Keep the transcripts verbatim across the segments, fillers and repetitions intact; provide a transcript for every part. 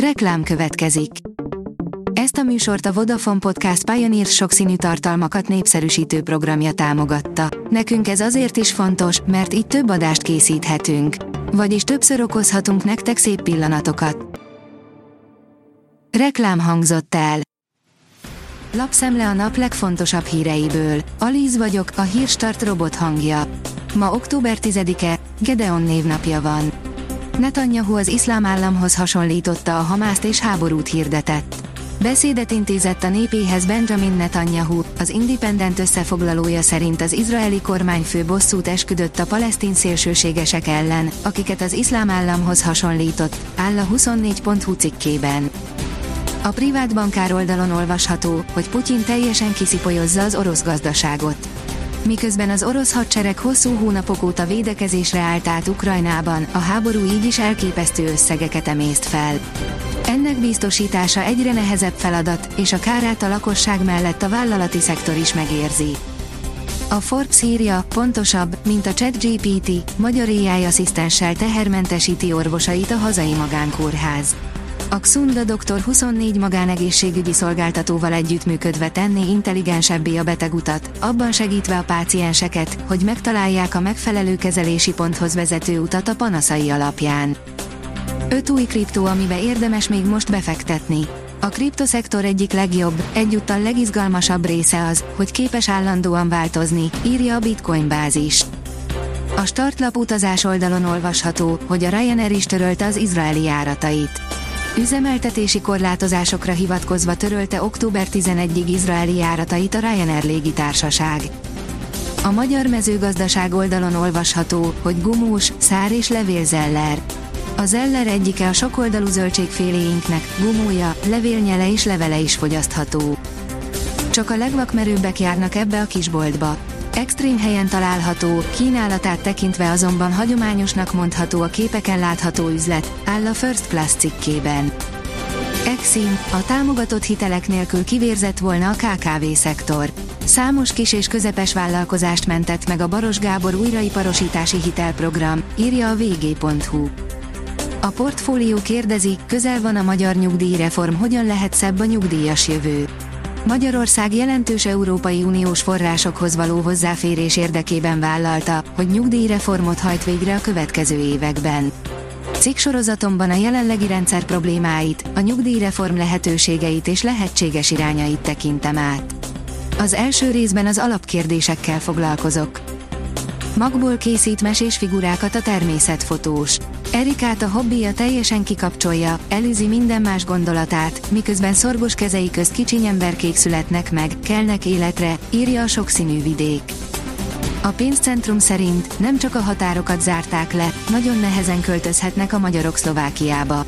Reklám következik. Ezt a műsort a Vodafone Podcast Pioneer sokszínű tartalmakat népszerűsítő programja támogatta. Nekünk ez azért is fontos, mert így több adást készíthetünk. Vagyis többször okozhatunk nektek szép pillanatokat. Reklám hangzott el. Lapszemle a nap legfontosabb híreiből. Alíz vagyok, a Hírstart robot hangja. Ma október tizedike, Gedeon névnapja van. Netanjahu az Iszlám Államhoz hasonlította a Hamászt és háborút hirdetett. Beszédet intézett a népéhez Benjamin Netanjahu, az Independent összefoglalója szerint az izraeli kormányfő bosszút esküdött a palesztin szélsőségesek ellen, akiket az Iszlám Államhoz hasonlított, áll a huszonnégy pont hu cikkében. A privát bankár oldalon olvasható, hogy Putyin teljesen kiszipolyozza az orosz gazdaságot. Miközben az orosz hadsereg hosszú hónapok óta védekezésre állt át Ukrajnában, a háború így is elképesztő összegeket emészt fel. Ennek biztosítása egyre nehezebb feladat, és a kárát a lakosság mellett a vállalati szektor is megérzi. A Forbes írja, pontosabb, mint a ChatGPT, magyar á i asszisztenssel tehermentesíti orvosait a hazai magánkórház. A Xunda doktor huszonnégy magánegészségügyi szolgáltatóval együttműködve tenné intelligensebbé a betegutat, abban segítve a pácienseket, hogy megtalálják a megfelelő kezelési ponthoz vezető utat a panaszai alapján. öt új kriptó, amibe érdemes még most befektetni. A kriptoszektor egyik legjobb, egyúttal legizgalmasabb része az, hogy képes állandóan változni, írja a Bitcoin bázis. A startlap utazás oldalon olvasható, hogy a Ryanair is törölte az izraeli járatait. Üzemeltetési korlátozásokra hivatkozva törölte október tizenegyedikéig izraeli járatait a Ryanair légitársaság. A magyar mezőgazdaság oldalon olvasható, hogy gumós, szár és levélzeller. A zeller egyike a sokoldalú zöldségféléinknek, gumója, levélnyele és levele is fogyasztható. Csak a legvakmerőbbek járnak ebbe a kisboltba. Extrém helyen található, kínálatát tekintve azonban hagyományosnak mondható a képeken látható üzlet, áll a First Class cikkében. Exim, a támogatott hitelek nélkül kivérzett volna a ká ká vé-szektor. Számos kis és közepes vállalkozást mentett meg a Baross Gábor újraiparosítási hitelprogram, írja a vé gé pont hu. A portfólió kérdezi, közel van a magyar nyugdíjreform, hogyan lehet szebb a nyugdíjas jövő. Magyarország jelentős európai uniós forrásokhoz való hozzáférés érdekében vállalta, hogy nyugdíjreformot hajt végre a következő években. Cikksorozatomban a jelenlegi rendszer problémáit, a nyugdíjreform lehetőségeit és lehetséges irányait tekintem át. Az első részben az alapkérdésekkel foglalkozok. Magból készít mesés figurákat a természetfotós. Erikát a hobbija teljesen kikapcsolja, elűzi minden más gondolatát, miközben szorgos kezei közt kicsiny emberkék születnek meg, kelnek életre, írja a Sokszínű vidék. A pénzcentrum szerint nem csak a határokat zárták le, nagyon nehezen költözhetnek a magyarok Szlovákiába.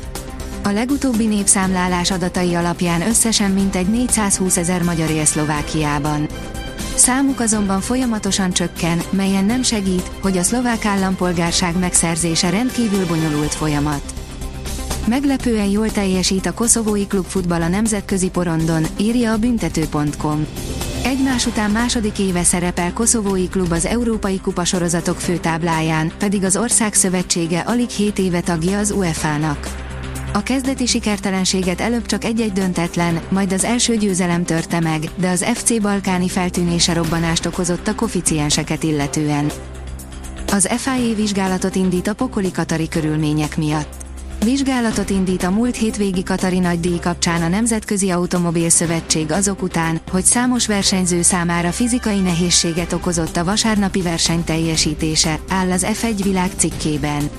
A legutóbbi népszámlálás adatai alapján összesen mintegy négyszázhúszezer magyar él Szlovákiában. Számuk azonban folyamatosan csökken, melyen nem segít, hogy a szlovák állampolgárság megszerzése rendkívül bonyolult folyamat. Meglepően jól teljesít a koszovói klubfutball a nemzetközi porondon, írja a büntető pont com. Egymás után második éve szerepel koszovói klub az Európai Kupa sorozatok főtábláján, pedig az ország szövetsége alig hét éve tagja az u e fá-nak. A kezdeti sikertelenséget előbb csak egy-egy döntetlen, majd az első győzelem törte meg, de az ef cé balkáni feltűnése robbanást okozott a koeficienseket illetően. Az ef i á vizsgálatot indít a pokoli katari körülmények miatt. Vizsgálatot indít a múlt hétvégi Katari nagydíj kapcsán a Nemzetközi Automobil Szövetség azok után, hogy számos versenyző számára fizikai nehézséget okozott a vasárnapi verseny teljesítése, áll az ef egy világ cikkében.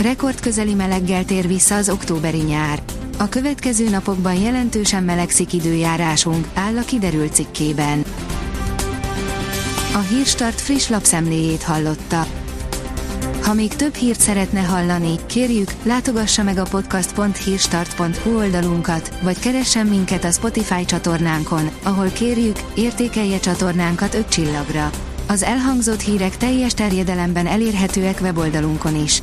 Rekordközeli meleggel tér vissza az októberi nyár. A következő napokban jelentősen melegszik időjárásunk, áll a kiderült cikkében. A Hírstart friss lapszemléjét hallotta. Ha még több hírt szeretne hallani, kérjük, látogassa meg a podcast pont hírstart pont hu oldalunkat, vagy keressen minket a Spotify csatornánkon, ahol kérjük, értékelje csatornánkat öt csillagra. Az elhangzott hírek teljes terjedelemben elérhetőek weboldalunkon is.